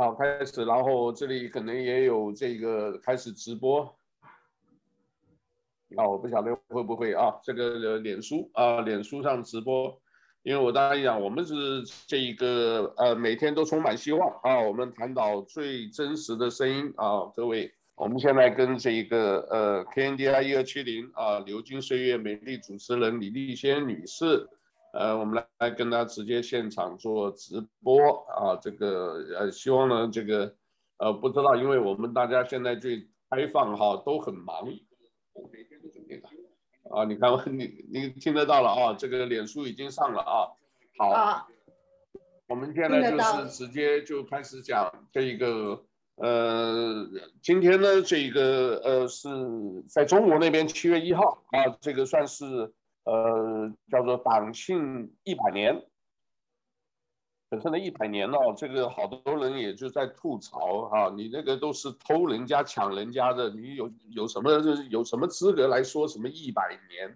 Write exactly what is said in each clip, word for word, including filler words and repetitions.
那开始，然后这里可能也有这个开始直播。那我不晓得会不会啊？这个脸书啊，脸书上直播，因为我当然讲，我们是这一个呃，每天都充满希望啊。我们谈到最真实的声音啊，各位，我们现在跟这一个呃 K N D I 一二七零啊，流金岁月美丽主持人李丽仙女士。 呃，我们来来跟他直接现场做直播啊，这个呃，希望呢，这个呃，不知道，因为我们大家现在最开放哈，都很忙，每天都准备的啊，你看你你听得到了啊，这个脸书已经上了啊，好，啊、我们现在就是直接就开始讲这一个呃，今天呢，这一个呃是在中国那边七月一号啊，这个算是。 呃，叫做党庆一百年，本身的一百年哦，这个好多人也就在吐槽啊，你那个都是偷人家、抢人家的，你有有什么就是有什么资格来说什么一百年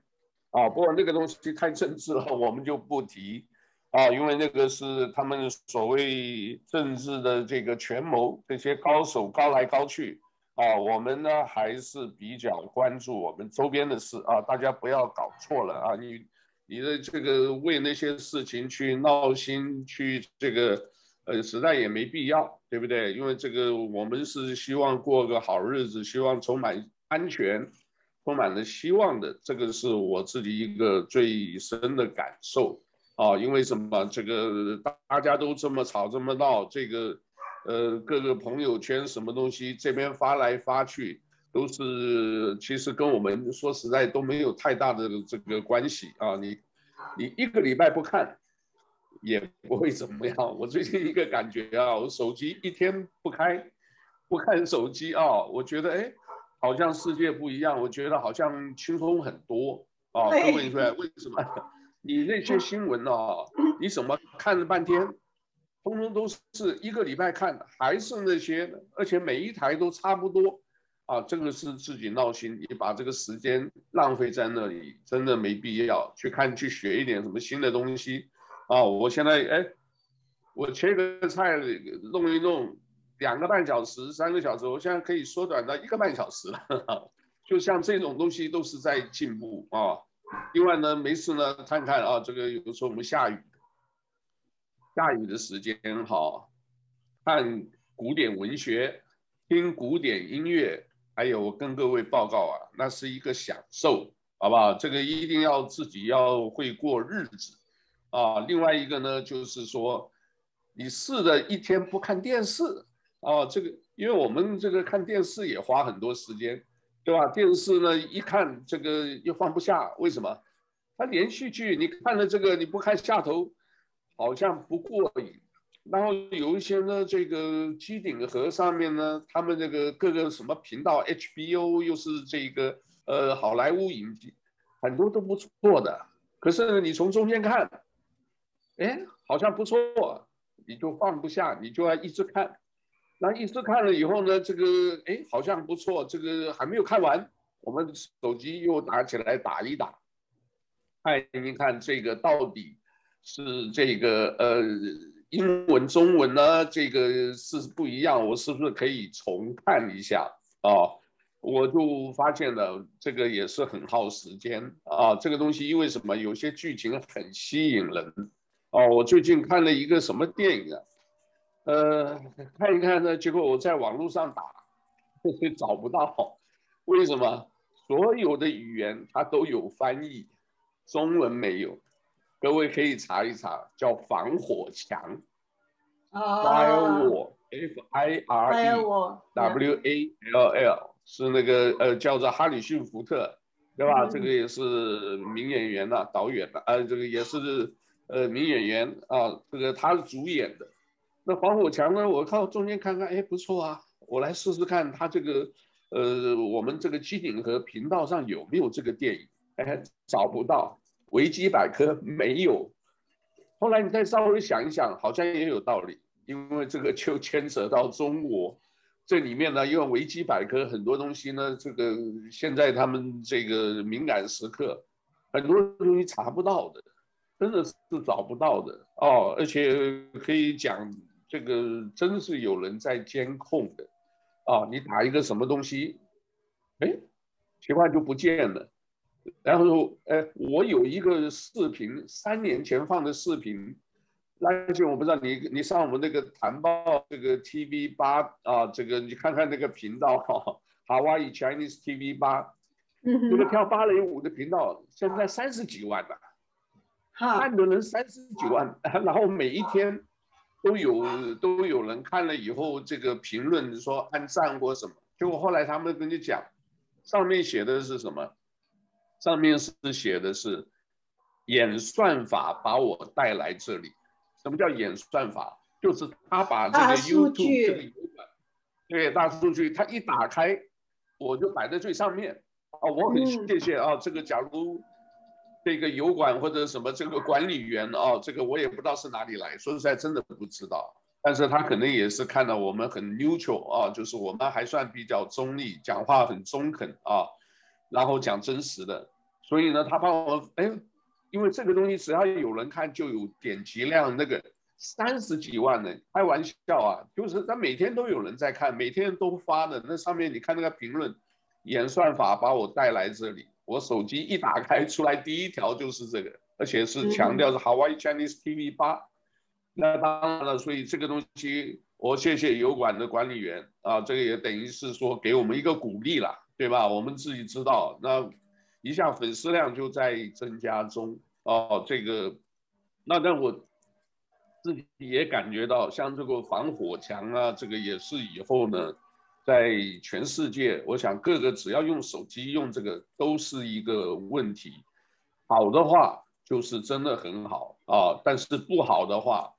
啊？不过那个东西太政治了，我们就不提啊，因为那个是他们所谓政治的这个权谋，这些高手高来高去。 啊，我们呢还是比较关注我们周边的事啊，大家不要搞错了啊！你你的这个为那些事情去闹心，去这个呃，实在也没必要，对不对？因为这个我们是希望过个好日子，希望充满安全，充满了希望的，这个是我自己一个最深的感受啊！因为什么？这个大家都这么吵，这么闹，这个。 呃，各个朋友圈什么东西这边发来发去，都是其实跟我们说实在都没有太大的这个关系啊。你你一个礼拜不看，也不会怎么样。我最近一个感觉啊，我手机一天不开，不看手机啊，我觉得哎，好像世界不一样，我觉得好像轻松很多啊。各位说为什么？你那些新闻啊，你怎么看了半天？ 通通都是一个礼拜看，还是那些，而且每一台都差不多，啊，这个是自己闹心，你把这个时间浪费在那里，真的没必要去看去学一点什么新的东西，啊，我现在哎，我切个菜弄一弄，两个半小时、三个小时，我现在可以缩短到一个半小时了，呵呵就像这种东西都是在进步啊。另外呢，没事呢，看看啊，这个有时候我们下雨。 下雨的时间哈，看古典文学，听古典音乐，还有我跟各位报告啊，那是一个享受，好不好？这个一定要自己要会过日子啊。另外一个呢，就是说，你试着一天不看电视啊，这个因为我们这个看电视也花很多时间，对吧？电视呢一看这个又放不下，为什么？它连续剧你看了这个你不看下头。 好像不过瘾，然后有一些呢，这个机顶盒上面呢，他们这个各个什么频道 ，H B O 又是这个呃好莱坞影集，很多都不错的。可是你从中间看，哎，好像不错，你就放不下，你就要一直看。那一直看了以后呢，这个哎好像不错，这个还没有看完，我们手机又拿起来打一打，看一看这个到底。 是这个呃，英文、中文呢，这个是不一样。我是不是可以重看一下啊？我就发现了，这个也是很耗时间啊。这个东西因为什么？有些剧情很吸引人哦、啊。我最近看了一个什么电影啊？呃，看一看呢，结果我在网络上打，呵呵找不到。为什么？所有的语言它都有翻译，中文没有。 各位可以查一查，叫防火墙 ，Firewall，F I R E W A L L 是那个呃叫做哈里逊·福特，对吧？嗯、这个也是名演员呐、啊，导演的、啊，呃，这个也是呃名演员啊，这个他是主演的。那防火墙呢，我靠中间看看，哎，不错啊，我来试试看他这个呃我们这个机顶盒频道上有没有这个电影？哎，找不到。 维基百科没有，后来你再稍微想一想，好像也有道理，因为这个就牵扯到中国，这里面呢，因为维基百科很多东西呢，这个现在他们这个敏感时刻，很多东西查不到的，真的是找不到的哦，而且可以讲这个真是有人在监控的啊！你打一个什么东西，哎，奇怪就不见了。然后，哎，我有一个视频，三年前放的视频，那就我不知道你你上我们那个谈报这个 T V 八啊，这个你看看那个频道哈、啊、，Hawaii Chinese T V 八，那个跳芭蕾舞的频道，现在三十几万了、啊。 看的人三十几万，然后每一天都有都有人看了以后，这个评论说按赞或什么。结果后来他们跟你讲，上面写的是什么？上面是写的是演算法把我带来这里。什么叫演算法？就是他把这个 YouTube 这个油管，对大数据，他一打开，我就摆在最上面啊！我很谢谢啊，这个假如。 这个油管或者什么这个管理员啊，这个我也不知道是哪里来，说实在真的不知道。但是他可能也是看到我们很 neutral 啊，就是我们还算比较中立，讲话很中肯啊，然后讲真实的。所以呢，他帮我哎，因为这个东西只要有人看就有点击量，那个三十几万呢，开玩笑啊，就是他每天都有人在看，每天都发的。那上面你看那个评论，演算法把我带来这里。 我手机一打开出来，第一条就是这个，而且是强调是 Hawaii Chinese T V 八。那当然了，所以这个东西我谢谢油管的管理员啊，这个也等于是说给我们一个鼓励啦，对吧？我们自己知道，那一下粉丝量就在增加中哦、啊。这个，那但我自己也感觉到，像这个防火墙啊，这个也是以后呢。 在全世界，我想各个只要用手机用这个都是一个问题。好的话就是真的很好啊，但是不好的话，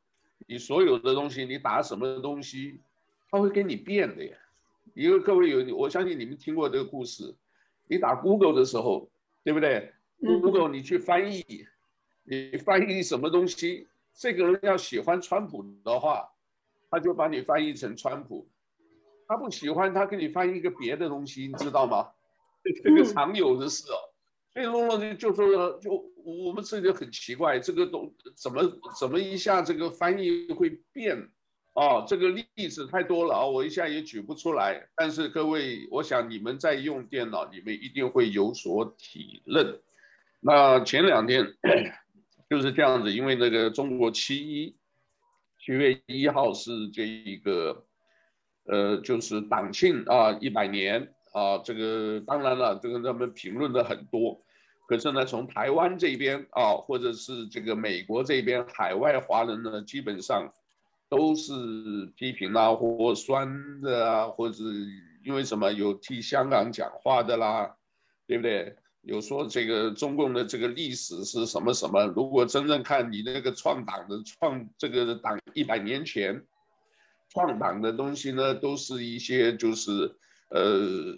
你所有的东西你打什么东西，它会给你变的呀。因为各位有，我相信你们听过这个故事，你打 Google 的时候，对不对 ？Google 你去翻译，你翻译什么东西，这个人要喜欢川普的话，他就把你翻译成川普。 他不喜欢，他给你翻译一个别的东西，你知道吗？这个常有的事哦。所以弄弄就说，就我们自己很奇怪，这个都怎么怎么一下这个翻译会变哦，这个例子太多了啊、哦，我一下也举不出来。但是各位，我想你们在用电脑，你们一定会有所体认。那前两天就是这样子，因为那个中国七一，七月一号是这一个。 呃，就是党庆啊，一百年啊，这个当然了，这个他们评论的很多，可是呢，从台湾这边啊，或者是这个美国这边海外华人呢，基本上都是批评啦、啊，或酸的啊，或者因为什么有替香港讲话的啦，对不对？有说这个中共的这个历史是什么什么？如果真正看你那个创党的创这个党一百年前。 创党的东西呢，都是一些就是呃，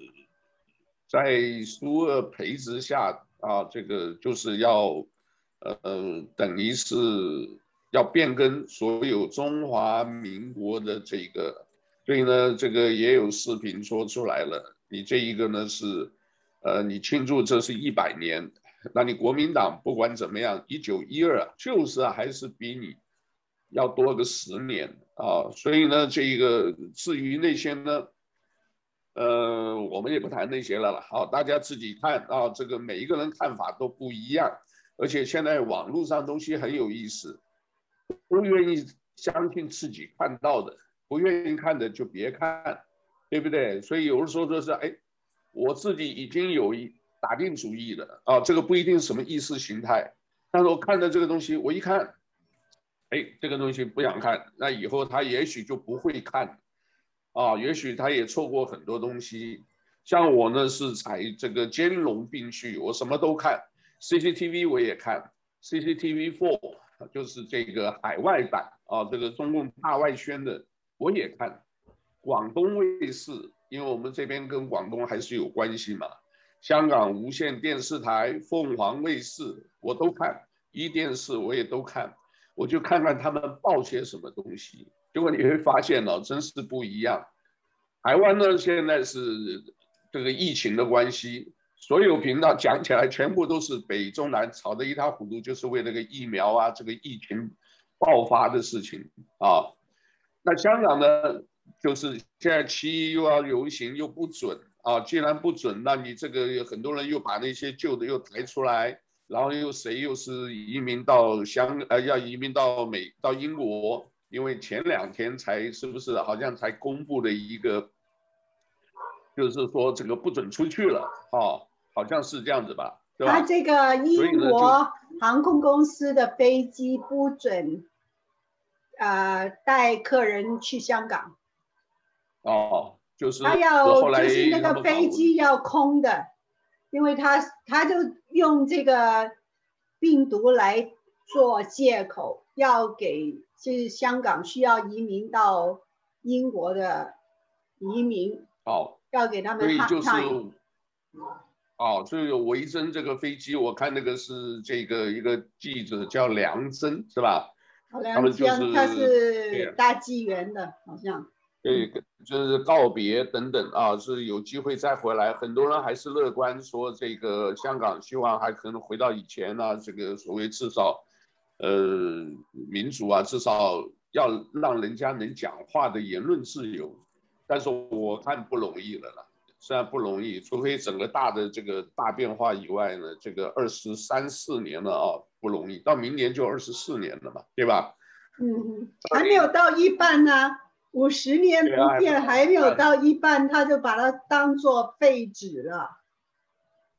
在苏俄培植下啊，这个就是要呃，等于是要变更所有中华民国的这个，所以呢，这个也有视频说出来了。你这一个呢是，呃，你庆祝这是一百年，那你国民党不管怎么样，一九一二就是还是比你要多个十年。 啊，所以呢，这个至于那些呢，呃，我们也不谈那些了了。好，大家自己看啊，这个每一个人看法都不一样，而且现在网络上东西很有意思，都愿意相信自己看到的，不愿意看的就别看，对不对？所以有的时候就是哎，我自己已经有一打定主意了啊，这个不一定什么意识形态，但是我看到这个东西，我一看。 哎，这个东西不想看，那以后他也许就不会看，啊，也许他也错过很多东西。像我呢是采这个兼容并蓄，我什么都看 ，C C T V 我也看 ，C C T V 四 就是这个海外版啊，这个中共大外宣的我也看，广东卫视，因为我们这边跟广东还是有关系嘛，香港无线电视台、凤凰卫视我都看，一电视我也都看。 我就看看他们报些什么东西，结果你会发现哦，真是不一样。台湾呢，现在是这个疫情的关系，所有频道讲起来全部都是北中南吵得一塌糊涂，就是为那个疫苗啊，这个疫情爆发的事情啊。那香港呢，就是现在七一又要游行，又不准啊。既然不准，那你这个很多人又把那些旧的又抬出来，然后又谁又是移民到香呃，要移民到美到英国，因为前两天才是不是好像才公布了一个，就是说这个不准出去了啊，好像是这样子吧。 他这个英国航空公司的飞机不准，呃，带客人去香港。哦，就是他要就是那个飞机要空的，因为他他就用这个病毒来做借口，要给就是香港需要移民到英国的移民，哦，要给他们 half time。 哦，所以维珍这个飞机，我看那个是这个一个记者叫梁真，是吧？他们就是他是大纪元的，好像。对，就是告别等等啊，是有机会再回来。很多人还是乐观，说这个香港希望还可能回到以前啊，这个所谓至少，呃，民主啊，至少要让人家能讲话的言论自由。但是我看不容易了啦。 虽然不容易，除非整个大的这个大变化以外呢，这个二十三四年了啊，不容易。到明年就二十四年了嘛，对吧？嗯，还没有到一半呢，五十年不变，还没有到一半，他就把它当做废纸了。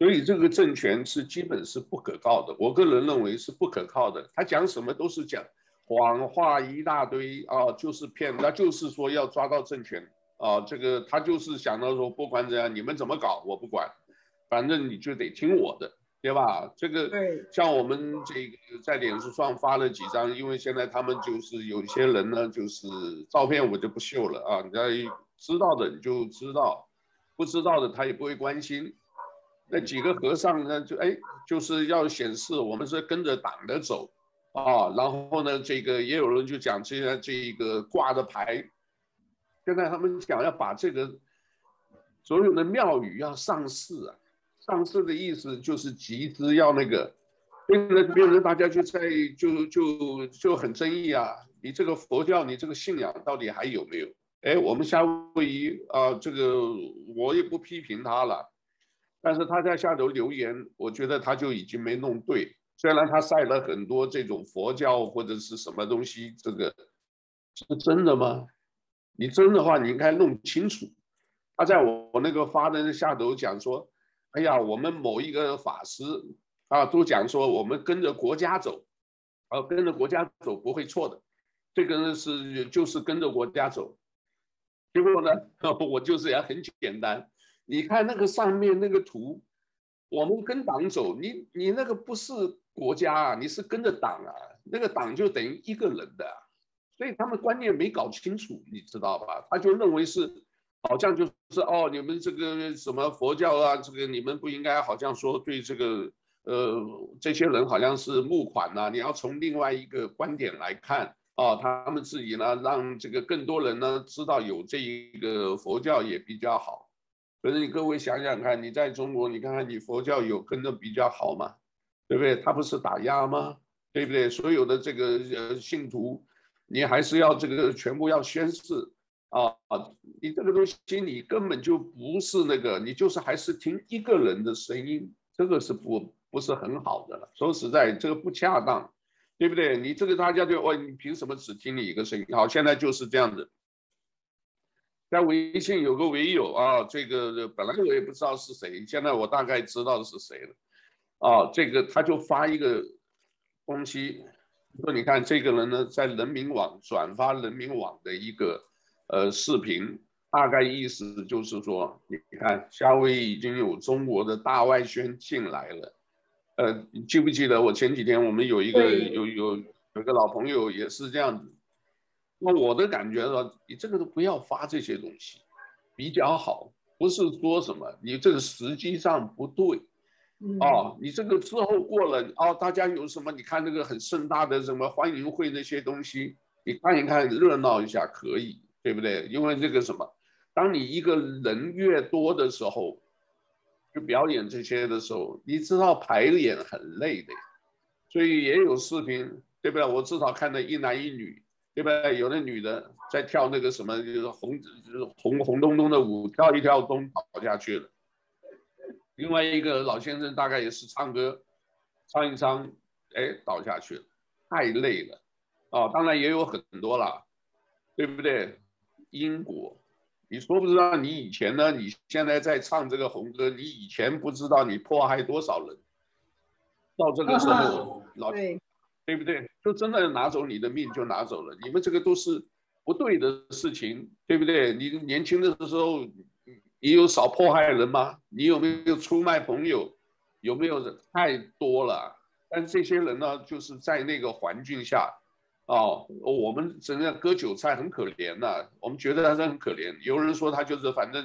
所以这个政权是基本是不可靠的，我个人认为是不可靠的。他讲什么都是讲谎话一大堆啊，就是骗，他就是说要抓到政权。 啊，这个他就是想到说，不管怎样，你们怎么搞，我不管，反正你就得听我的，对吧？这个像我们这个在脸书上发了几张，因为现在他们就是有些人呢，就是照片我就不秀了啊，你知道的你就知道，不知道的他也不会关心。那几个和尚呢，就哎就是要显示我们是跟着党的走啊，然后呢，这个也有人就讲现在这个挂的牌。 现在他们想要把这个所有的庙宇要上市啊，上市的意思就是集资要那个，变成变成大家就在就就就很争议啊，你这个佛教你这个信仰到底还有没有？哎，我们夏威夷啊、呃，这个我也不批评他了，但是他在下头留言，我觉得他就已经没弄对，虽然他晒了很多这种佛教或者是什么东西，这个是真的吗？ 你真的话，你应该弄清楚。他在我那个发的下头讲说：“哎呀，我们某一个法师啊，都讲说我们跟着国家走，啊，跟着国家走不会错的。这个是就是跟着国家走。”结果呢，我就是也很简单。你看那个上面那个图，我们跟党走，你你那个不是国家啊，你是跟着党啊，那个党就等于一个人的啊。 所以他们观念没搞清楚，你知道吧？他就认为是，好像就是哦，你们这个什么佛教啊，这个你们不应该，好像说对这个呃这些人好像是募款呐、啊。你要从另外一个观点来看哦，他们自己呢让这个更多人呢知道有这一个佛教也比较好。可是你各位想想看，你在中国，你看看你佛教有跟着比较好吗？对不对？他不是打压吗？对不对？所有的这个呃信徒。 你还是要这个全部要宣誓啊！你这个东西你根本就不是那个，你就是还是听一个人的声音，这个是不不是很好的了。说实在，这个不恰当，对不对？你这个大家就问、哎、你凭什么只听你一个声音？好，现在就是这样子。在微信有个微友啊，这个本来我也不知道是谁，现在我大概知道是谁了。啊，这个他就发一个东西。 说你看这个人呢，在人民网转发人民网的一个呃视频，大概意思就是说，你看夏威夷已经有中国的大外宣进来了，呃，你记不记得我前几天我们有一个有有有个老朋友也是这样子，那我的感觉呢，你这个都不要发这些东西比较好，不是说什么你这个实际上不对。 哦，你这个之后过了哦，大家有什么？你看那个很盛大的什么欢迎会那些东西，你看一看热闹一下可以，对不对？因为这个什么，当你一个人越多的时候，去表演这些的时候，你知道排演很累的，所以也有视频，对不对？我至少看到一男一女对不对？有的女的在跳那个什么，就是红红红彤彤的舞，跳一跳都倒下去了。另外一个老先生大概也是唱歌，唱一唱，哎，倒下去了，太累了。哦，当然也有很多啦，对不对？因果，你说不知道，你以前呢？你现在在唱这个红歌，你以前不知道你迫害多少人，到这个时候，老。 对不对？就真的拿走你的命，就拿走了。你们这个都是不对的事情，对不对？你年轻的时候，你有少迫害人吗？你有没有出卖朋友？有没有？太多了。但这些人呢，就是在那个环境下，哦，我们整个割韭菜很可怜呐、啊。我们觉得他是很可怜。有人说他就是反正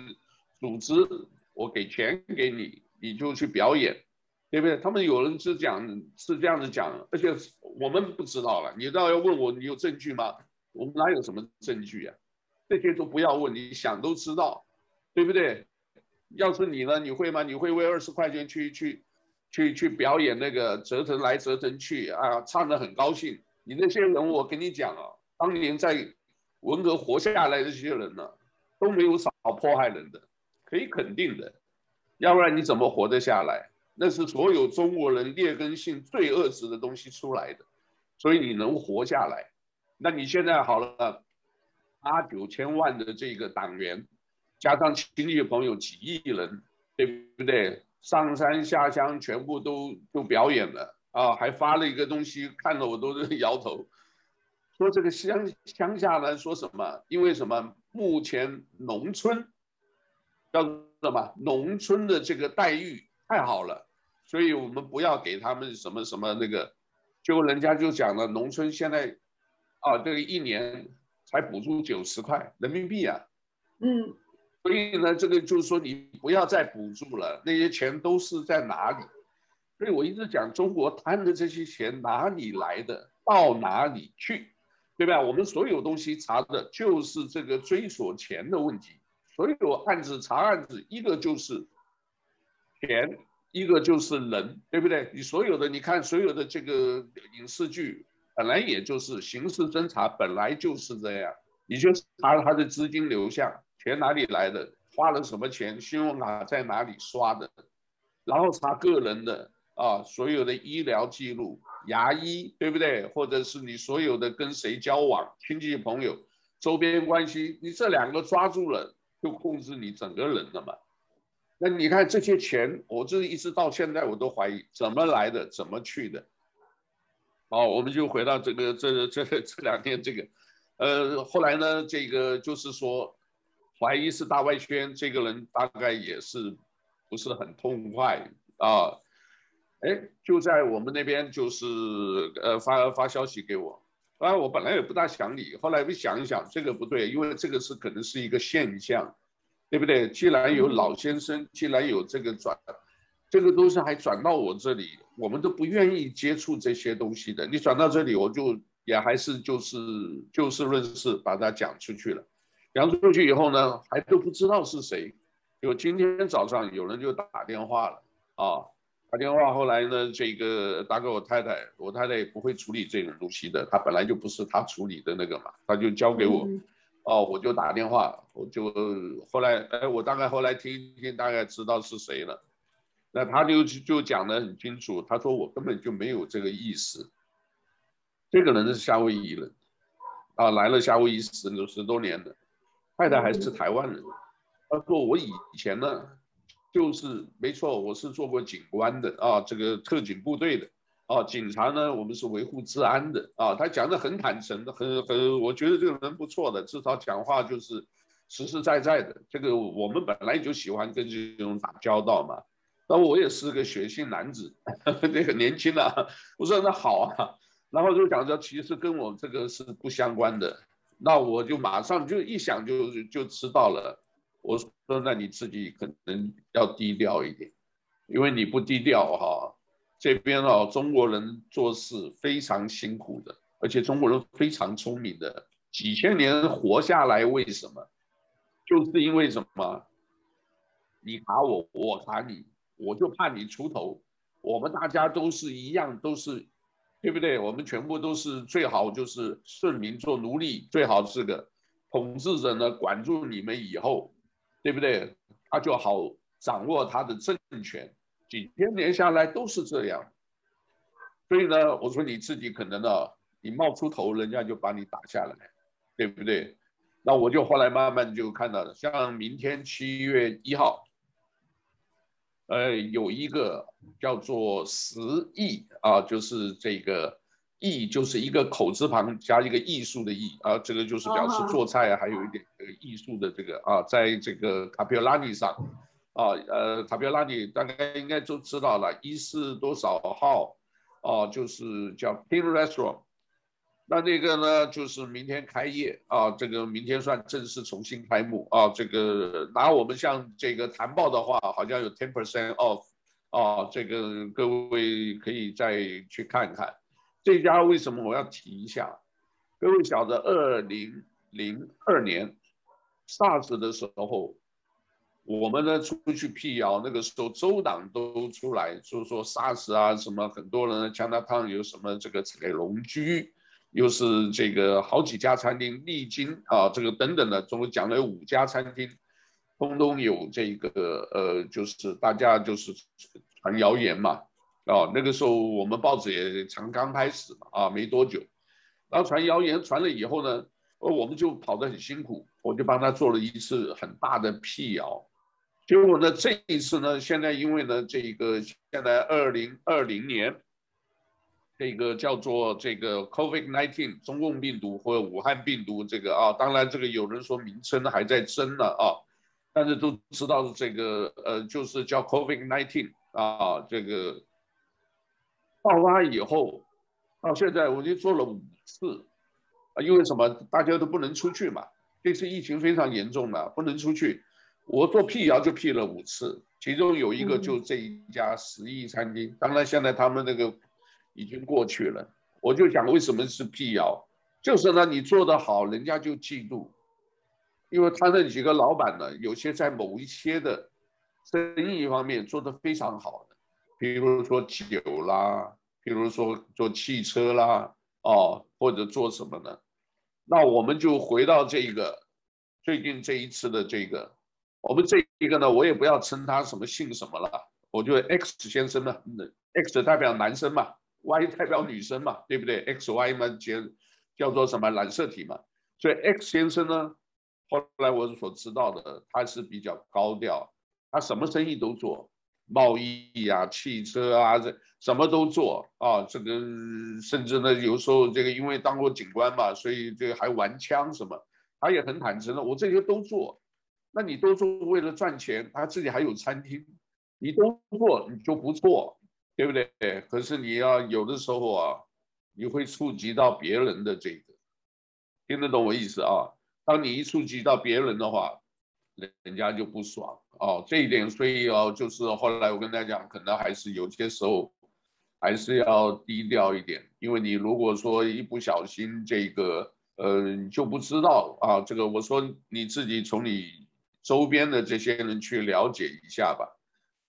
组织，我给钱给你，你就去表演。 对不对？他们有人是讲是这样子讲，而且我们不知道了。你倒要问我，你有证据吗？我们哪有什么证据呀、啊？这些都不要问，你想都知道，对不对？要是你呢，你会吗？你会为二十块钱去去去去表演那个折腾来折腾去啊，唱得很高兴。你那些人，我跟你讲啊，当年在文革活下来的这些人呢、啊，都没有少迫害人的，可以肯定的。要不然你怎么活得下来？ 那是所有中国人劣根性最恶质的东西出来的，所以你能活下来。那你现在好了，八九千万的这个党员，加上亲戚朋友几亿人，对不对？上山下乡全部都都表演了啊，还发了一个东西，看得我都是摇头。说这个乡乡下来说什么？因为什么？目前农村叫什么？农村的这个待遇。 太好了，所以我们不要给他们什么什么那个，结果人家就讲了，农村现在，啊，这个一年才补助九十块人民币啊，嗯，所以呢，这个就是说你不要再补助了，那些钱都是在哪里？所以我一直讲，中国贪的这些钱哪里来的，到哪里去，对吧？我们所有东西查的就是这个追索钱的问题，所有案子查案子，一个就是。 钱，一个就是人，对不对？你所有的，你看所有的这个影视剧，本来也就是刑事侦查，本来就是这样，你就查他的资金流向，钱哪里来的，花了什么钱，信用卡在哪里刷的，然后查个人的啊，所有的医疗记录、牙医，对不对？或者是你所有的跟谁交往、亲戚朋友、周边关系，你这两个抓住了，就控制你整个人了嘛。 那你看这些钱，我这一直到现在我都怀疑怎么来的，怎么去的。好，我们就回到这个这这这两天这个，呃，后来呢，这个就是说怀疑是大外宣，这个人大概也是不是很痛快啊？哎，就在我们那边就是呃发发消息给我，啊，我本来也不大想理，后来我想一想，这个不对，因为这个是可能是一个现象。 对不对？既然有老先生，既然有这个转，这个东西还转到我这里，我们都不愿意接触这些东西的。你转到这里，我就也还是就是就事论事把它讲出去了。讲出去以后呢，还都不知道是谁。就今天早上有人就打电话了啊，打电话后来呢，这个打给我太太，我太太也不会处理这种东西的，她本来就不是她处理的那个嘛，她就交给我。嗯 哦，我就打电话，我就后来，哎，我大概后来听一听，大概知道是谁了。那他就就讲得很清楚，他说我根本就没有这个意思。这个人是夏威夷人，啊，来了夏威夷十十多年了，太太还是台湾人。他说我以前呢，就是没错，我是做过警官的啊，这个特警部队的。 哦，警察呢？我们是维护治安的啊。他讲得很坦诚，很很，我觉得这个人不错的，至少讲话就是实实在在的。这个我们本来就喜欢跟这种打交道嘛。那我也是个血性男子，这个年轻啊，我说那好啊。然后就讲说，其实跟我这个是不相关的。那我就马上就一想就就知道了。我说那你自己可能要低调一点，因为你不低调哈、啊。 这边哦，中国人做事非常辛苦的，而且中国人非常聪明的，几千年活下来，为什么？就是因为什么？你卡我，我卡你，我就怕你出头。我们大家都是一样，都是对不对？我们全部都是最好就是顺民做奴隶，最好是个统治者呢管住你们以后，对不对？他就好掌握他的政权。几千年下来都是这样，所以呢，我说你自己可能呢、啊，你冒出头，人家就把你打下来，对不对？那我就后来慢慢就看到了，像明天七月一号。 呃，有一个叫做十艺啊，就是这个艺，就是一个口字旁加一个艺术的艺啊，这个就是表示做菜、啊、还有一点这个艺术的这个啊，在这个卡皮拉尼上啊，呃，卡皮拉尼大概应该都知道了，一是多少号啊，就是叫 Pin Restaurant， 那那个呢就是明天开业啊，这个明天算正式重新开幕啊。这个拿我们像这个谈报的话，好像有 ten percent off 啊，这个各位可以再去看看。这家为什么我要提一下？各位晓得，二零零二年 SARS 的时候，我们呢出去辟谣，那个时候州长都出来就说 SARS 啊什么，很多人加拿大有什么这个彩龙居。 又是这个好几家餐厅历经啊，这个等等的，总共讲了五家餐厅，通通有这个呃，就是大家就是传谣言嘛，啊，那个时候我们报纸也才刚开始嘛，啊，没多久，然后传谣言传了以后呢，我们就跑得很辛苦，我就帮他做了一次很大的辟谣，结果呢，这一次呢，现在因为呢，这个现在二零二零年。 这个叫做这个 COVID 十九 中共病毒或者武汉病毒，这个啊，当然这个有人说名称还在争了啊，但是都知道这个呃，就是叫 COVID 十九 啊，这个爆发以后到现在我就做了五次啊，因为什么？大家都不能出去嘛，这次疫情非常严重了，不能出去，我做辟谣就辟了五次，其中有一个就这一家十亿餐厅，当然现在他们那个。 已经过去了，我就想为什么是辟谣？就是呢，你做得好，人家就嫉妒，因为他那几个老板呢，有些在某一些的生意方面做得非常好的，比如说酒啦，比如说做汽车啦，哦，或者做什么呢？那我们就回到这个最近这一次的这个，我们这一个呢，我也不要称他什么姓什么了，我觉得 X 先生呢 ，X 代表男生嘛。 Y 代表女生嘛，对不对 ？X Y 嘛，叫做什么染色体嘛。所以 X 先生呢，后来我所知道的，他是比较高调，他什么生意都做，贸易啊、汽车啊，这什么都做啊。这个甚至呢，有时候这个因为当过警官嘛，所以这个还玩枪什么，他也很坦诚的，我这些都做。那你都做为了赚钱，他自己还有餐厅，你都做你就不错。 对不对？可是你要有的时候啊，你会触及到别人的这个，听得懂我意思啊？当你一触及到别人的话，人人家就不爽哦。这一点，所以哦、啊，就是后来我跟大家讲，可能还是有些时候还是要低调一点，因为你如果说一不小心这个，呃，你就不知道啊。这个我说你自己从你周边的这些人去了解一下吧。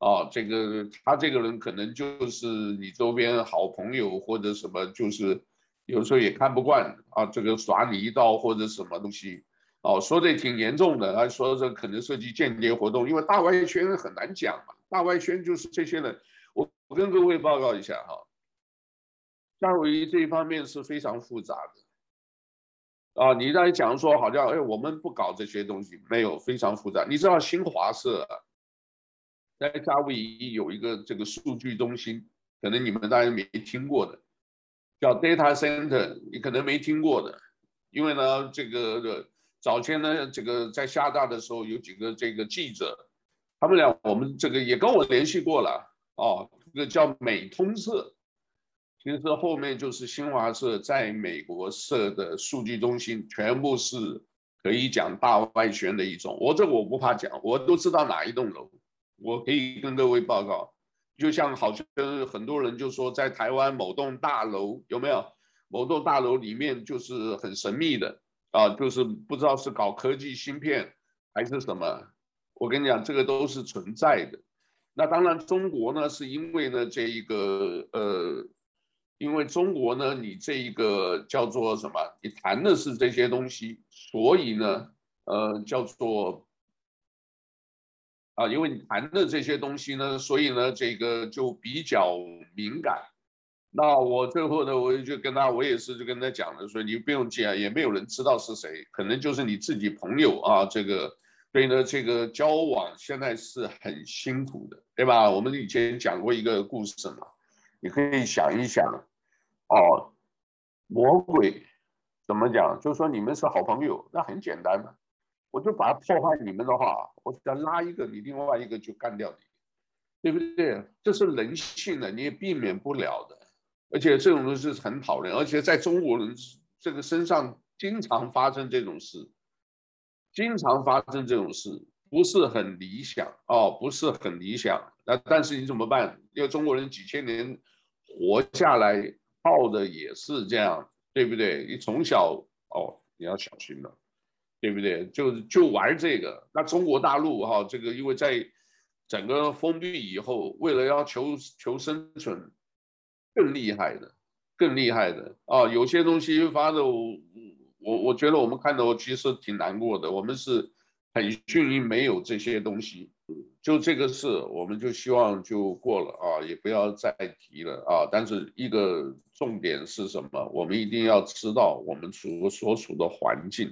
啊，这个他这个人可能就是你周边好朋友或者什么，就是有时候也看不惯啊，这个耍你一刀或者什么东西，哦、啊，说的挺严重的，他说这可能涉及间谍活动，因为大外宣很难讲嘛，大外宣就是这些人，我我跟各位报告一下哈，夏威夷这一方面是非常复杂的，啊，你刚才讲说好像哎我们不搞这些东西，没有非常复杂，你知道新华社。 在夏威夷有一个这个数据中心，可能你们大家没听过的，叫 data center， 你可能没听过的，因为呢，这个早前呢，这个在厦大的时候有几个这个记者，他们俩我们这个也跟我联系过了哦，这个叫美通社，其实后面就是新华社在美国设的数据中心，全部是可以讲大外宣的一种，我这我不怕讲，我都知道哪一栋楼。 我可以跟各位报告，就像好像很多人就说，在台湾某栋大楼有没有？某栋大楼里面就是很神秘的啊，就是不知道是搞科技芯片还是什么。我跟你讲，这个都是存在的。那当然，中国呢是因为呢这一个呃，因为中国呢，你这一个叫做什么？你谈的是这些东西，所以呢，呃，叫做啊，因为你谈的这些东西呢，所以呢，这个就比较敏感。那我最后呢，我就跟他，我也是就跟他讲了，说你不用讲，也没有人知道是谁，可能就是你自己朋友啊，这个。 所以呢，这个交往现在是很辛苦的，对吧？我们以前讲过一个故事嘛，你可以想一想，哦，魔鬼怎么讲？就说你们是好朋友，那很简单嘛。我就把它破坏你们的话，我只要拉一个，你另外一个就干掉你，对不对？这是人性的，你也避免不了的。而且这种东西很讨厌，而且在中国人这个身上经常发生这种事。 经常发生这种事，不是很理想哦，不是很理想。那但是你怎么办？因为中国人几千年活下来，靠的也是这样，对不对？你从小哦，你要小心了，对不对？就就玩这个。那中国大陆哈、哦，这个因为在整个封闭以后，为了要求求生存，更厉害的，更厉害的啊、哦！有些东西发的。 我我觉得我们看到其实挺难过的，我们是很幸运没有这些东西，就这个事我们就希望就过了啊，也不要再提了啊。但是一个重点是什么？我们一定要知道我们所所处的环境，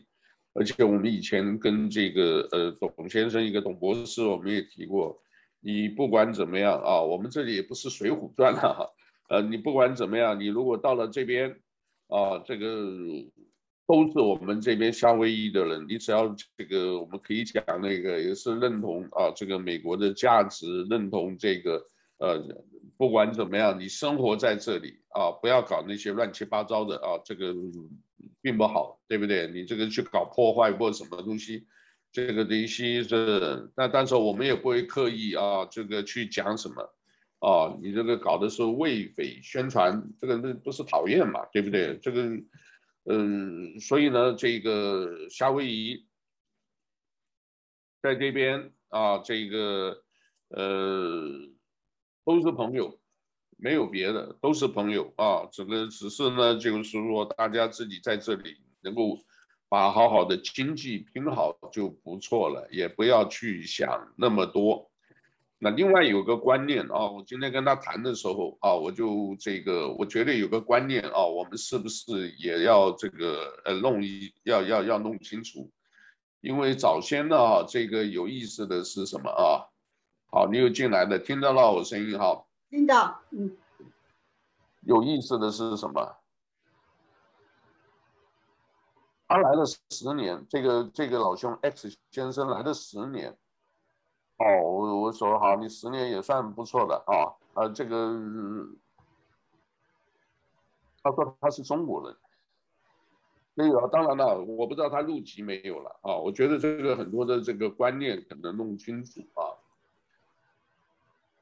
而且我们以前跟这个呃董先生一个董博士我们也提过，你不管怎么样啊，我们这里也不是《水浒传》啊，呃，你不管怎么样，你如果到了这边啊，这个。 都是我们这边夏威夷的人，你只要这个，我们可以讲那个也是认同啊，这个美国的价值，认同这个呃，不管怎么样，你生活在这里啊，不要搞那些乱七八糟的啊，这个并不好，对不对？你这个去搞破坏或什么东西，这个东西是那，但是我们也不会刻意啊，这个去讲什么。 哦，你这个搞的是为匪宣传，这个那不是讨厌嘛，对不对？这个。 嗯，所以呢，这个夏威夷在这边啊，这个呃都是朋友，没有别的，都是朋友啊。这个只是呢，就是说大家自己在这里能够把好好的经济拼好就不错了，也不要去想那么多。那另外有个观念啊，我今天跟他谈的时候啊，我就这个，我觉得有个观念啊，我们是不是也要这个呃弄一要要要弄清楚？因为早先呢、啊，这个有意思的是什么啊？好，你又进来了，听得到我声音哈？听到，嗯。有意思的是什么？他来了十年，这个这个老兄 X 先生来了十年。 哦，我我说好，你十年也算不错的啊。呃，这个、嗯、他说他是中国人，所以啊，当然了，我不知道他入籍没有了啊。我觉得这个很多的这个观念可能弄清楚啊。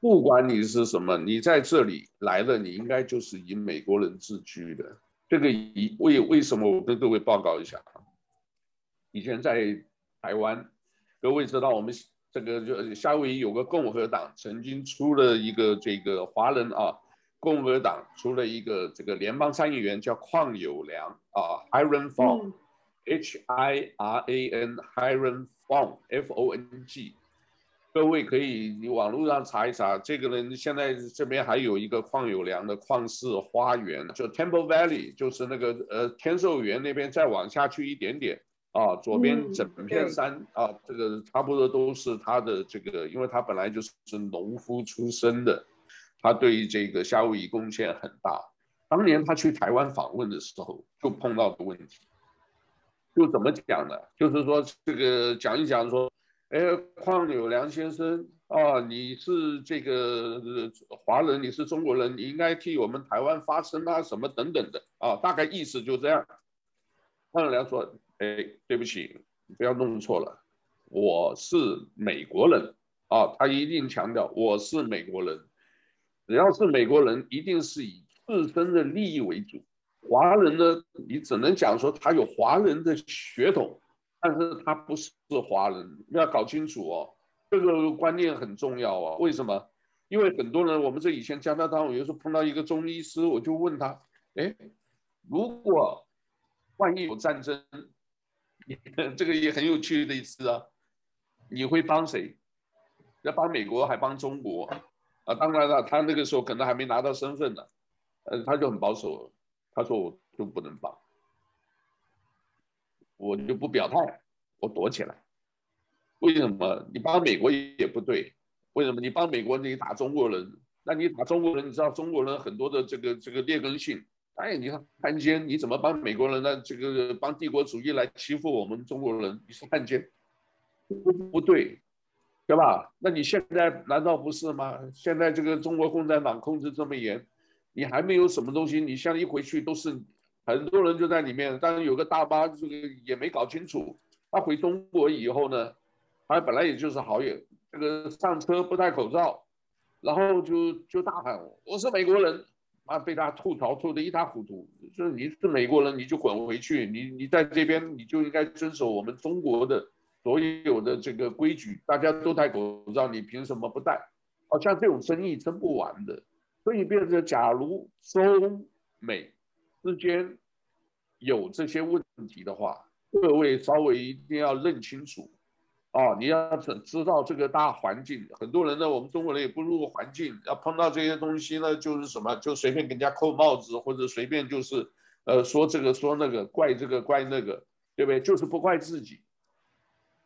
不管你是什么，你在这里来了，你应该就是以美国人自居的。这个以为为什么我跟各位报告一下啊？以前在台湾，各位知道我们。 这个就夏威夷有个共和党，曾经出了一个这个华人啊，共和党出了一个这个联邦参议员叫邝友良啊 ，Hiram Fong，H I R A N Hiram Fong，F O N G， 各位可以你网络上查一查，这个人现在这边还有一个邝友良的旷世花园，就 Temple Valley， 就是那个呃天寿园那边再往下去一点点。 啊，左边整片山、嗯、啊，这个差不多都是他的这个，因为他本来就是农夫出身的，他对于这个夏威夷贡献很大。当年他去台湾访问的时候，就碰到个问题，就怎么讲呢？就是说这个讲一讲说，哎，邝友良先生啊，你是这个华人，你是中国人，你应该替我们台湾发声啊，什么等等的啊，大概意思就这样。邝友良说。 哎，对不起，你不要弄错了，我是美国人啊！他一定强调我是美国人，只要是美国人，一定是以自身的利益为主。华人呢，你只能讲说他有华人的血统，但是他不是华人，要搞清楚哦，这个观念很重要啊。为什么？因为很多人，我们这以前加拿大，我有时候碰到一个中医师，我就问他，哎，如果万一有战争，这个也很有趣的一次啊，你会帮谁？要帮美国还帮中国？啊，当然了，他那个时候可能还没拿到身份呢，呃，他就很保守，他说我就不能帮，我就不表态，我躲起来。为什么你帮美国也不对？为什么你帮美国你打中国人？那你打中国人，你知道中国人很多的这个这个劣根性。哎，你看汉奸，你怎么帮美国人呢？这个帮帝国主义来欺负我们中国人，你是汉奸，不对，对吧？那你现在难道不是吗？现在这个中国共产党控制这么严，你还没有什么东西，你像一回去都是很多人就在里面。当然有个大妈这个也没搞清楚，他回中国以后呢？他本来也就是好友，这个上车不戴口罩，然后就就大喊我是美国人，啊，被他吐槽吐得一塌糊涂。就是你是美国人，你就滚回去，你你在这边你就应该遵守我们中国的所有的这个规矩，大家都戴口罩，你凭什么不戴？好像这种生意真不完的，所以变成假如中美之间有这些问题的话，各位稍微一定要认清楚。哦，你要知道这个大环境，很多人呢，我们中国人也不入环境，要碰到这些东西呢，就是什么，就随便给人家扣帽子，或者随便就是，呃，说这个说那个，怪这个怪那个，对不对？就是不怪自己。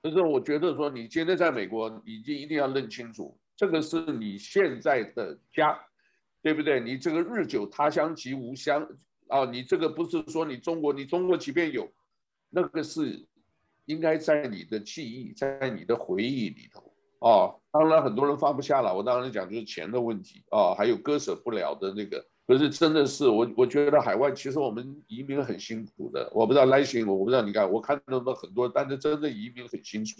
但是我觉得说，你今天在美国，你就一定要认清楚，这个是你现在的家，对不对？你这个日久他乡即无乡啊，你这个不是说你中国，你中国即便有，那个是。应该在你的记忆，在你的回忆里头啊。当然，很多人放不下了。我当然讲就是钱的问题啊，还有割舍不了的那个。可是真的是我，我觉得海外其实我们移民很辛苦的。我不知道来信，我不知道你看，我看到的很多，但是真的移民很辛苦，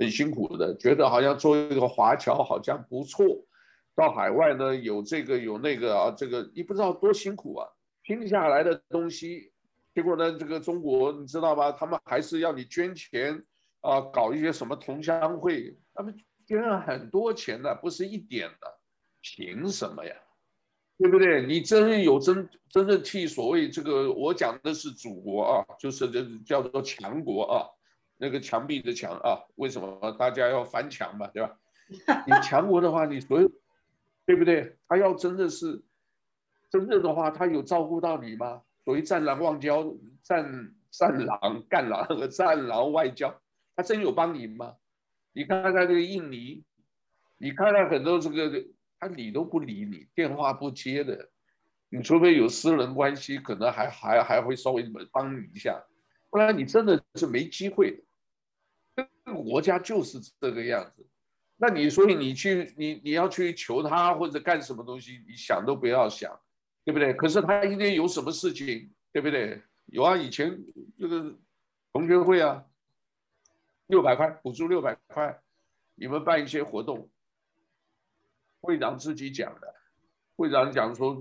很辛苦的。觉得好像做一个华侨好像不错，到海外呢有这个有那个啊，这个你不知道多辛苦啊，拼下来的东西。结果呢？这个中国你知道吧？他们还是要你捐钱啊、呃，搞一些什么同乡会，他们捐了很多钱的、啊，不是一点的，凭什么呀？对不对？你真正有真真正替所谓这个，我讲的是祖国啊，就是叫做强国啊，那个墙壁的墙啊，为什么大家要翻墙嘛，对吧？你强国的话，你所有对不对？他要真的是真正的话，他有照顾到你吗？所谓战狼外交，战战狼干狼和战狼外交，他真有帮你吗？你看看这个印尼，你看看很多这个，他理都不理你，电话不接的，你除非有私人关系，可能还还还会稍微帮你一下，不然你真的是没机会的。这个国家就是这个样子，那你所以你去你你要去求他或者干什么东西，你想都不要想。对不对？可是他一定有什么事情，对不对？有啊，以前这个同学会啊，六百块补助六百块，你们办一些活动，会长自己讲的，会长讲说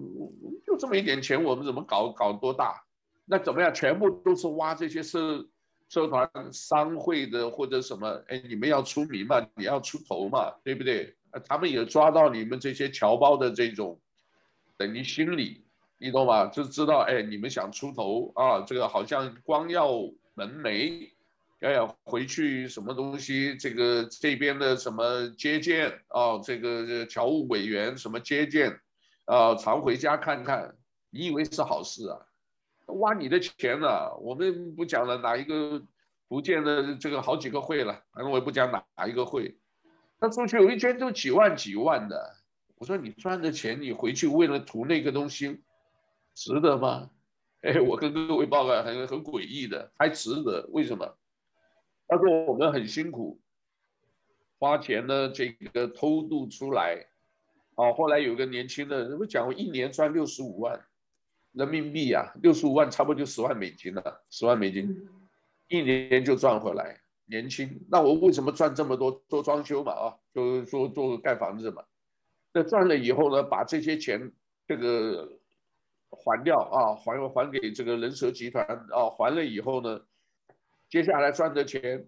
就这么一点钱，我们怎么搞搞多大？那怎么样？全部都是挖这些社社团、商会的或者什么？哎，你们要出名嘛，你要出头嘛，对不对？他们也抓到你们这些侨胞的这种。等于心里，你懂吗？就知道，哎，你们想出头啊，这个好像光耀门楣，哎呀，回去什么东西，这个这边的什么接见啊，这个侨务委员什么接见啊，常回家看看，你以为是好事啊？挖你的钱呢、啊？我们不讲了，哪一个福建的这个好几个会了，反正我也不讲哪哪一个会，他出去有一圈都几万几万的。我说你赚的钱，你回去为了图那个东西，值得吗？哎，我跟各位报告很很诡异的，还值得？为什么？他说我们很辛苦，花钱呢，这个偷渡出来，啊，后来有个年轻的，我讲我一年赚六十五万人民币啊，六十五万差不多就十万美金了，十万美金，一年就赚回来，年轻。那我为什么赚这么多？做装修嘛，啊，就做做盖房子嘛。那赚了以后呢，把这些钱这个还掉啊，还还给这个人蛇集团啊，还了以后呢，接下来赚的钱，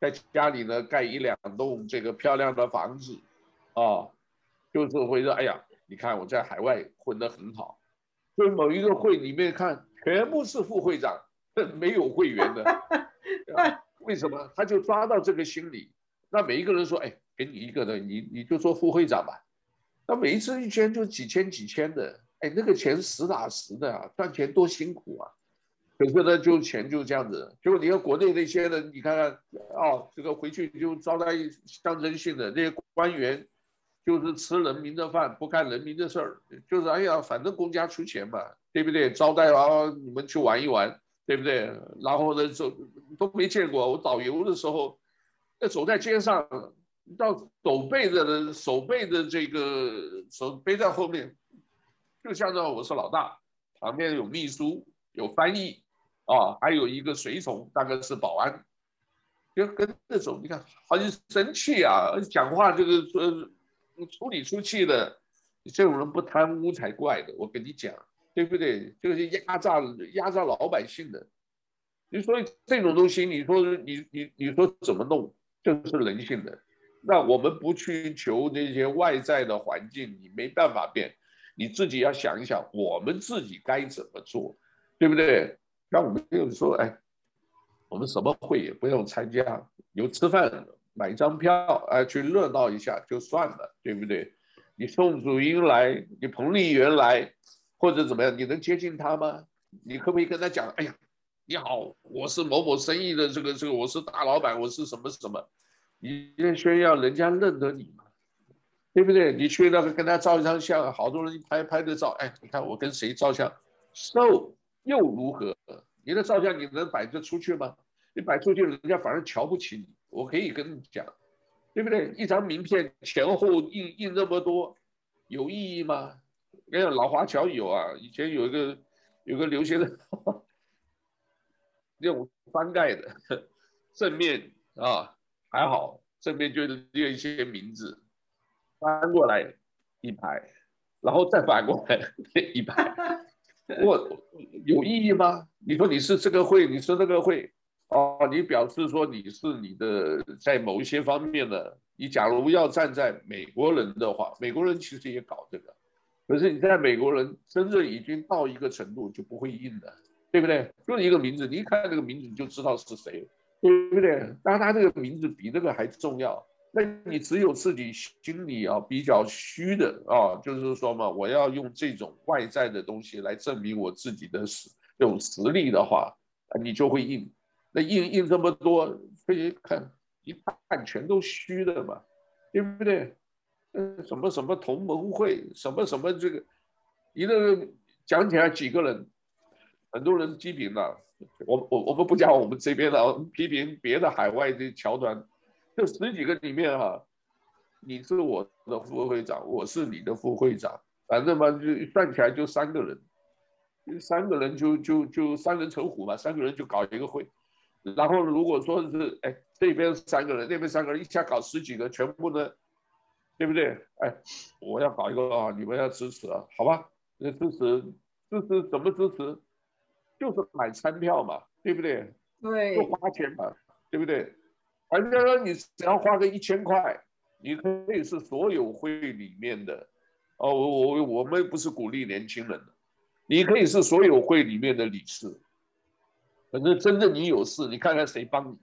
在家里呢盖一两栋这个漂亮的房子，啊，就是会说，哎呀，你看我在海外混得很好，所以某一个会里面看全部是副会长，没有会员的，啊、为什么？他就抓到这个心理。那每一个人说，哎，给你一个的，你你就做副会长吧。那每一次一圈就几千几千的，哎，那个钱实打实的啊，赚钱多辛苦啊。可是呢，就钱就这样子。结果你看国内那些人，你看看，哦，这个回去就招待象征性的那些官员。 就是吃人民的饭，不干人民的事儿，就是哎呀，反正公家出钱嘛，对不对？招待啊，你们去玩一玩，对不对？然后呢，走都没见过。我导游的时候，那走在街上，到手背的手背的这个手背在后面，就像呢我是老大，旁边有秘书，有翻译，啊，还有一个随从，大概是保安，就跟着走。你看，好像生气啊，讲话这个说。 处理出去的，这种人不贪污才怪的。我跟你讲，对不对？就是压榨、压榨老百姓的。你说这种东西，你说你你你说怎么弄？这是人性的。那我们不去求那些外在的环境，你没办法变。你自己要想一想，我们自己该怎么做，对不对？那我们就是说，哎，我们什么会也不用参加，有吃饭。 买张票，哎，去热闹一下就算了，对不对？你宋祖英来，你彭丽媛来，或者怎么样，你能接近他吗？你可不可以跟他讲，哎呀，你好，我是某某生意的这个这个，我是大老板，我是什么什么？你炫耀，人家认得你嘛，对不对？你去那个跟他照一张相，好多人拍拍的照，哎，你看我跟谁照相 ，so 又如何？你的照相你能摆得出去吗？你摆出去，人家反而瞧不起你。 我可以跟你讲，对不对？一张名片前后印印那么多，有意义吗？哎呀，老华侨有啊，以前有一个有个留学的那种翻盖的，正面啊还好，正面就列一些名字，翻过来一排，然后再反过来一排，我有意义吗？你说你是这个会，你是那个会。 哦，你表示说你是你的在某一些方面呢，你假如要站在美国人的话，美国人其实也搞这个，可是你在美国人真正已经到一个程度就不会印了，对不对？就是一个名字，你一看这个名字就知道是谁，对不对？但他这个名字比那个还重要。那你只有自己心里啊比较虚的啊，就是说嘛，我要用这种外在的东西来证明我自己的实这种实力的话，你就会印。 那印印这么多，可以看一看全都虚的嘛，对不对？嗯，什么什么同盟会，什么什么这个，一个讲起来几个人，很多人批评了。我我我们不讲我们这边了，批评别的海外的侨团，这十几个里面哈、啊，你是我的副会长，我是你的副会长，反正嘛就算起来就三个人，三个人就就就三人成虎嘛，三个人就搞一个会。 然后如果说是哎这边三个人，那边三个人，一下搞十几个，全部呢，对不对？哎，我要搞一个啊，你们要支持啊，好吧？支持支持怎么支持？就是买餐票嘛，对不对？对，就花钱嘛，对不对？反正你只要花个一千块，你可以是所有会里面的哦，我我我们不是鼓励年轻人的，你可以是所有会里面的理事。 反正真正你有事，你看看谁帮你。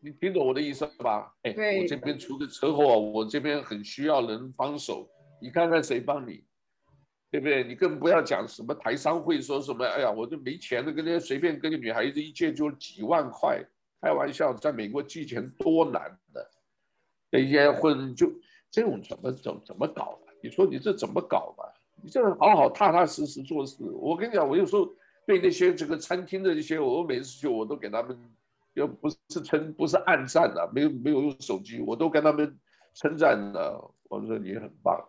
你听懂我的意思吧？哎，我这边出个车祸、啊，我这边很需要人帮手，你看看谁帮你，对不对？你更不要讲什么台商会说什么，哎呀，我就没钱了，跟人家随便跟个女孩子一借就几万块，开玩笑，在美国借钱多难的。那些混就这种怎么怎么怎么搞的？你说你这怎么搞嘛？你这好好踏踏实实做事。我跟你讲，我有时候。 对那些这个餐厅的这些，我每次去我都给他们，又不是称不是暗赞的、啊，没有没有用手机，我都跟他们称赞的、啊。我说你很棒，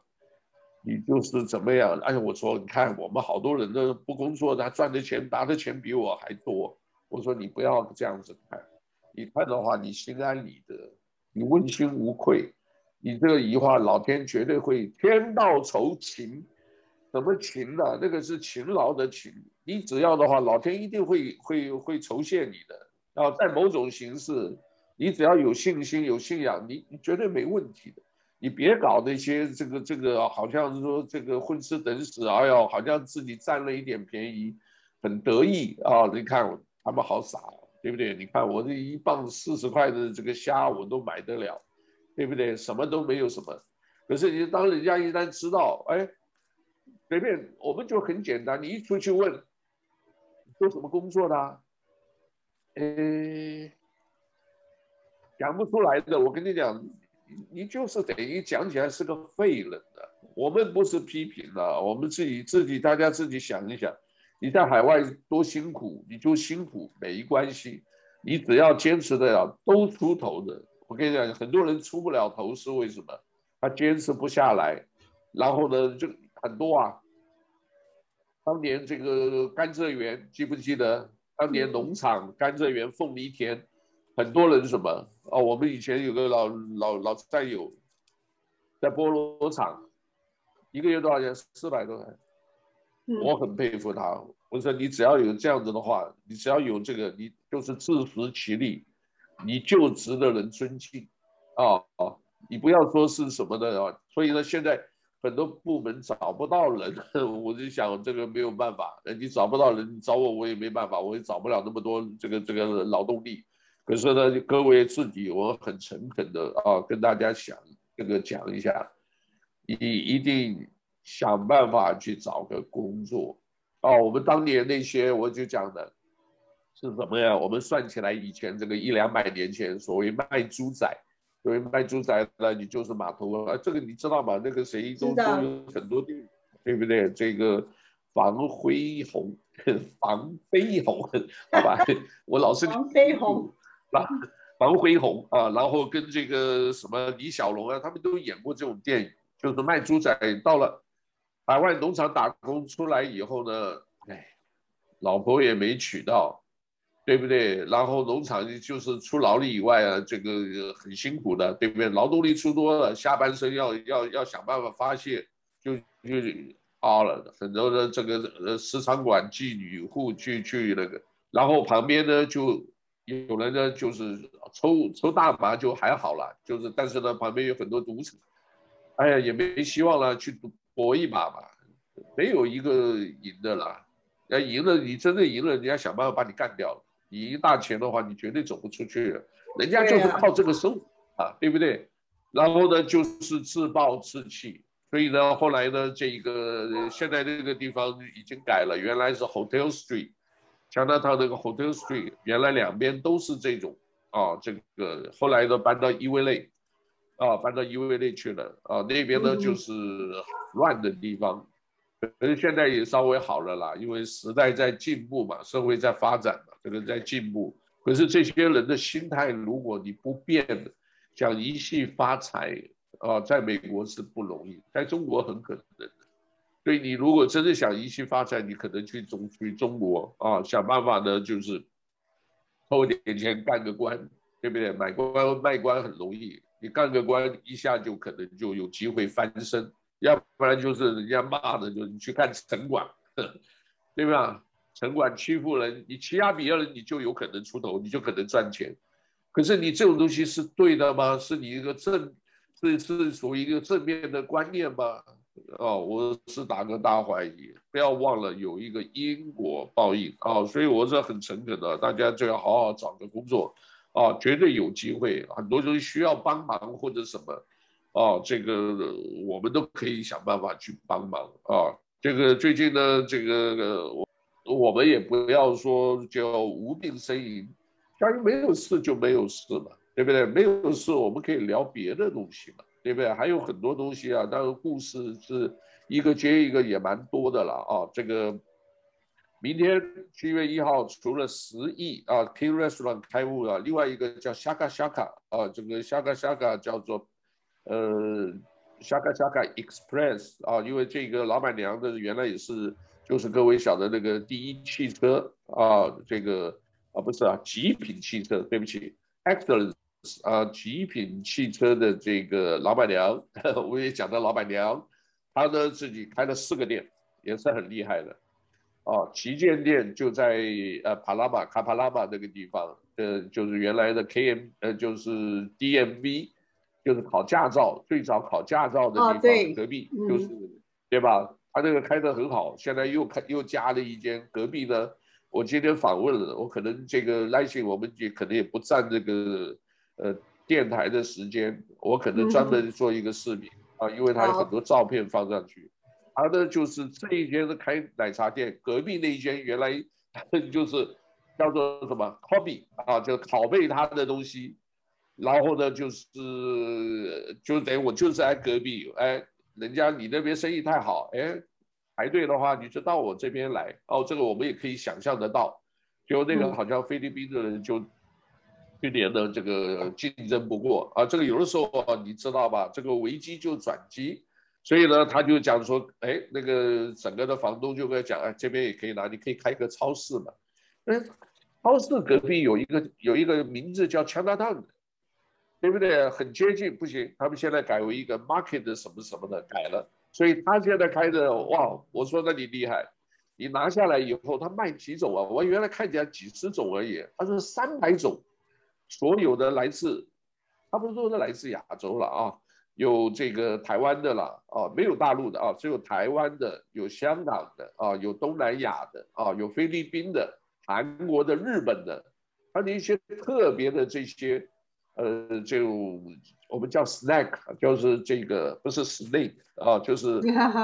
你就是怎么样？哎呀，我说你看我们好多人都不工作，他赚的钱拿的钱比我还多。我说你不要这样子看，你看的话你心安理得，你问心无愧，你这个一话老天绝对会天道酬勤。 什么勤呢、啊？那个是勤劳的勤，你只要的话，老天一定会会会酬谢你的。然后在某种形式，你只要有信心、有信仰，你你绝对没问题的。你别搞那些这个这个，好像是说这个混吃等死，哎呦，好像自己占了一点便宜，很得意啊！你看他们好傻，对不对？你看我这一磅四十块的这个虾，我都买得了，对不对？什么都没有什么。可是你当人家一旦知道，哎，随便我们就很简单，你一出去问，做什么工作的啊？哎，讲不出来的，我跟你讲。 你就是等于讲起来是个废人的。我们不是批评了，我们自己自己大家自己想一想，你在海外多辛苦，你就辛苦没关系，你只要坚持得了，都出头的。我跟你讲，很多人出不了头是为什么？他坚持不下来，然后呢，就很多啊。当年这个甘蔗园记不记得？当年农场甘蔗园凤梨田。 很多人什么啊、哦？我们以前有个老老老战友，在菠萝厂，一个月多少钱？四百多块。我很佩服他。我说你只要有这样子的话，你只要有这个，你就是自食其力，你就值得人尊敬啊啊！你不要说是什么的啊。所以呢，现在很多部门找不到人，我就想这个没有办法。你找不到人，你找我我也没办法，我也找不了那么多这个这个劳动力。 可是呢，各位自己，我很诚恳的啊，跟大家想这个讲一下，你一定想办法去找个工作啊。我们当年那些我就讲的，是怎么样？我们算起来以前这个一两百年前，所谓卖猪仔，所谓卖猪仔呢，你就是码头啊，这个你知道吗？那个谁都都有很多地，对不对？这个。 黄飞鸿，黄飞鸿，好吧，我老是黄飞鸿，黄飞鸿啊，然后跟这个什么李小龙啊，他们都演过这种电影，就是卖猪仔到了海外农场打工出来以后呢，哎，老婆也没娶到，对不对？然后农场就是除劳力以外啊，这个很辛苦的，对不对？劳动力出多了，下半身要要要想办法发泄，就就。 凹了很多的这个呃食场馆妓女户去去那个，然后旁边呢就有人呢就是抽抽大麻就还好了，就是但是呢旁边有很多赌场，哎呀也没希望了，去搏一把吧，没有一个赢的啦，要赢了你真的赢了，人家想办法把你干掉了，你赢大钱的话你绝对走不出去了，人家就是靠这个生活 啊, 啊，对不对？然后呢就是自暴自弃。 所以呢，后来呢，这个现在这个地方已经改了，原来是 Hotel Street， 加拿大那个 Hotel Street， 原来两边都是这种啊，这个后来呢搬到伊维内，啊搬到伊维内去了啊，那边呢就是乱的地方，可是现在也稍微好了啦，因为时代在进步嘛，社会在发展嘛，这个在进步。可是这些人的心态，如果你不变，想一夕发财。 啊，在美国是不容易，在中国很可能的。所以你如果真的想一夕发展，你可能去中去中国啊，想办法呢，就是偷点钱干个官，对不对？买官卖官很容易，你干个官一下就可能就有机会翻身，要不然就是人家骂的，就是你去干城管，对吧？城管欺负人，你欺压别人，你就有可能出头，你就可能赚钱。可是你这种东西是对的吗？是你一个正。 这是属于一个正面的观念吗？哦，我是打个大怀疑。不要忘了有一个因果报应啊、哦，所以我是很诚恳的，大家就要好好找个工作啊、哦，绝对有机会。很多人需要帮忙或者什么，哦，这个我们都可以想办法去帮忙啊、哦。这个最近呢，这个我我们也不要说就无病呻吟，家里没有事就没有事嘛。 对不对？没有事，我们可以聊别的东西嘛，对不对？还有很多东西啊，当然故事是一个接一个，也蛮多的了啊。这个明天七月一号，除了十亿啊 ，King Restaurant 开幕啊，另外一个叫 Shaka Shaka 啊，这个 Shaka Shaka 叫做呃 Shaka Shaka Express 啊，因为这个老板娘的原来也是就是各位晓得那个第一汽车啊，这个啊不是啊，极品汽车，对不起 ，Excellence。 啊，极品汽车的这个老板娘，我也讲到老板娘，她呢自己开了四个店，也是很厉害的。哦，旗舰店就在呃帕拉马卡帕拉马那个地方，呃，就是原来的 K M， 呃，就是 D M V，就是考驾照，最早考驾照的地方的隔壁，哦、就是、嗯、对吧？他这个开得很好，现在又开又加了一间，隔壁呢，我今天访问了，我可能这个来信我们也可能也不占这个呃电台的时间，我可能专门做一个视频、嗯、啊，因为他有很多照片放上去。他的就是这一间是开奶茶店，隔壁那一间原来就是叫做什么 copy 啊，就拷贝他的东西。然后呢，就是就等于我就是在隔壁，哎，人家你那边生意太好，哎，排队的话你就到我这边来哦，这个我们也可以想象得到。结果那个好像菲律宾的人就去年的这个竞争不过啊，这个有的时候、啊、你知道吧，这个危机就转机，所以呢他就讲说，哎，那个整个的房东就会讲，哎，这边也可以拿，你可以开个超市嘛，哎，超市隔壁有一个有一个名字叫 Chinatown。对不对？很接近，不行，他们现在改为一个 market 什么什么的改了，所以他现在开的哇，我说那你厉害，你拿下来以后，他卖几种啊？我原来看起来几十种而已，他是三百种，所有的来自，他不是说是来自亚洲了啊，有这个台湾的了啊，没有大陆的啊，只有台湾的，有香港的啊，有东南亚的啊，有菲律宾的、韩国的、日本的，他的一些特别的这些。呃，就我们叫 snack， 就是这个不是 snake 啊，就是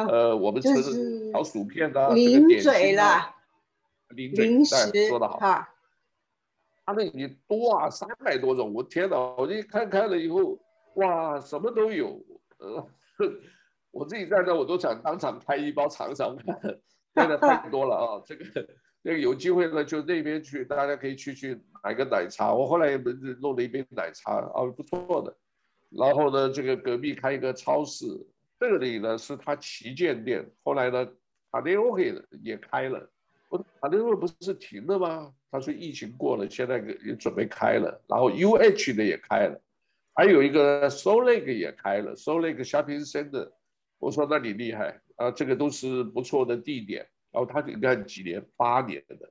呃，我们吃的小薯片啊，零嘴啦，零嘴，说得好啊，它那里多啊，三百多种，我天哪！我一看开了以后，哇，什么都有，呃，我自己在那我都想当场开一包尝尝看，真的太多了啊，这个。那个有机会呢，就那边去，大家可以去去买个奶茶。我后来弄了一杯奶茶啊，不错的。然后呢，这个隔壁开一个超市，这里呢是他旗舰店。后来呢，卡内欧也开了。我卡内欧不是停了吗？他说疫情过了，现在也准备开了。然后 U H 的也开了，还有一个 Soul Lake 也开了 ，Soul Lake Shopping Center。我说那你厉害啊，这个都是不错的地点。然后他你看几年，八年的，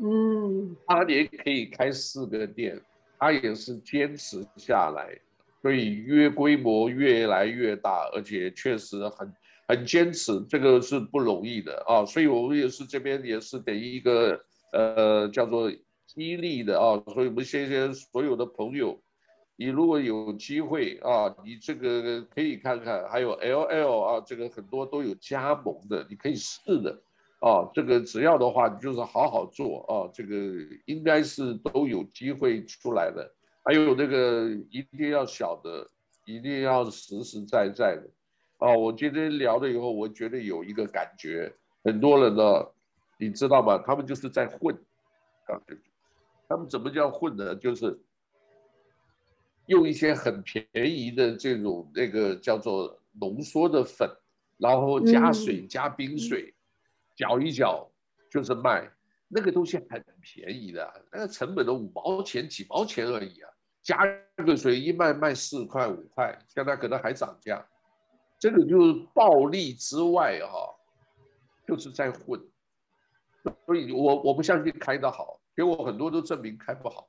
嗯，八年可以开四个店，他也是坚持下来，所以越规模越来越大，而且确实很很坚持，这个是不容易的啊。所以我们也是这边也是等于一个呃叫做激励的啊，所以我们谢谢所有的朋友，你如果有机会啊，你这个可以看看，还有 L L 啊，这个很多都有加盟的，你可以试的。哦，这个只要的话，你就是好好做哦，这个应该是都有机会出来的。还有那个一定要晓得，一定要实实在在的。哦，我今天聊了以后，我觉得有一个感觉，很多人呢，你知道吗？他们就是在混，啊，他们怎么叫混呢？就是用一些很便宜的这种那个叫做浓缩的粉，然后加水、嗯、加冰水。搅一搅就是卖，那个东西很便宜的，那个成本都五毛钱、几毛钱而已啊，加个水一卖卖四块五块，现在可能还涨价。这个就是暴利之外哈、啊，就是在混。所以我我不相信开得好，结果很多都证明开不好，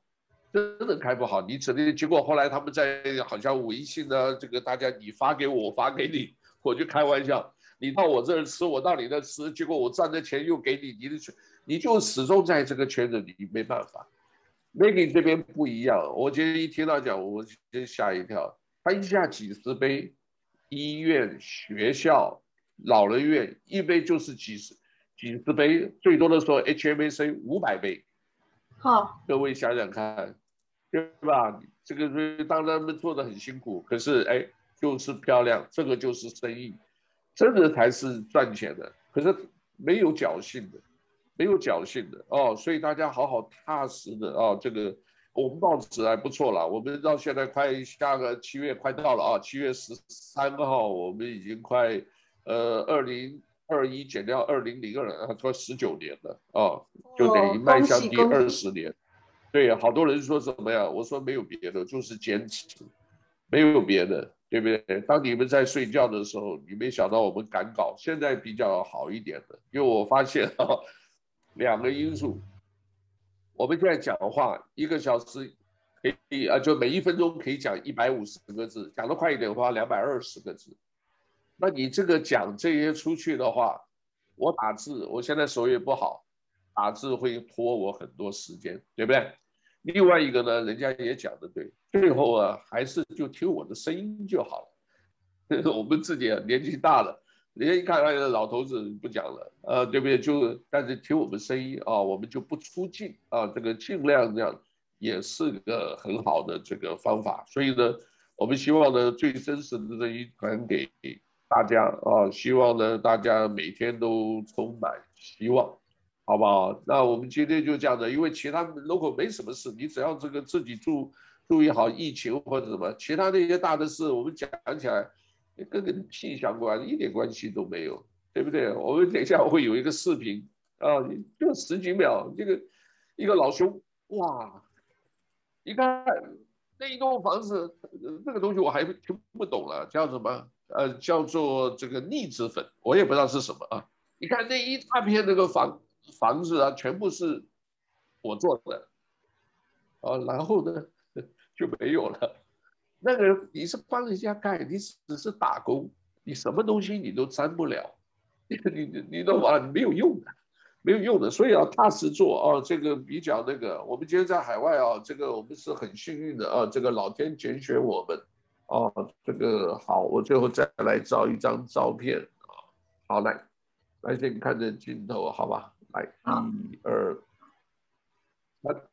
真的开不好。你只能结果后来他们在好像微信呢，这个大家你发给我，我发给你，我就开玩笑。你到我这儿吃，我到你那儿吃，结果我赚的钱又给你，你的你就始终在这个圈子里，你没办法。Maggie 这边不一样，我今天一听到讲，我先吓一跳。他一下几十杯，医院、学校、老人院，一杯就是几十几十杯，最多的时候 H M A C 五百杯。好，各位想想看，对吧？这个当然他们做的很辛苦，可是哎，就是漂亮，这个就是生意。真的才是赚钱的，可是没有侥幸的，没有侥幸的哦，所以大家好好踏实的哦。这个我们报纸还不错了，我们到现在快下个七月快到了啊，七月十三号我们已经快呃二零二一减掉二零零二了，快十九年了哦，就等于迈向第二十年。对，好多人说什么呀？我说没有别的，就是坚持，没有别的。对不对？当你们在睡觉的时候，你没想到我们赶稿，现在比较好一点的，因为我发现啊，两个因素，我们现在讲话一个小时可以啊，就每一分钟可以讲一百五十个字，讲得快一点的话，两百二十个字。那你这个讲这些出去的话，我打字，我现在手也不好，打字会拖我很多时间，对不对？另外一个呢，人家也讲的对，最后啊，还是就听我的声音就好了。我们自己、啊、年纪大了，人家一看哎，老头子不讲了，呃，对不对？就但是听我们声音啊，我们就不出镜啊，这个尽量这样。 也是个很好的这个方法，所以呢，我们希望呢最真实的声音传给大家啊，希望呢大家每天都充满希望，好不好？那我们今天就这样的，因为其他如果没什么事，你只要这个自己注注意好疫情或者什么，其他那些大的事我们讲起来跟个屁相关，一点关系都没有，对不对？我们等一下会有一个视频啊，就十几秒，这个一个老兄，哇！ 你看那一栋房子，那个东西我还听不懂了，叫什么？呃，叫做这个腻子粉，我也不知道是什么啊。你看那一大片那个房房子啊，全部是我做的，啊，然后呢就没有了。那个你是帮人家盖，你只是打工，你什么东西你都沾不了，你你你懂吗？你没有用的。 没有用的，所以要踏实做啊！这个比较那个，我们今天在海外啊，这个我们是很幸运的啊，这个老天拣选我们啊，这个好，我最后再来照一张照片啊，好来，来先看着镜头，好吧，来，一二三。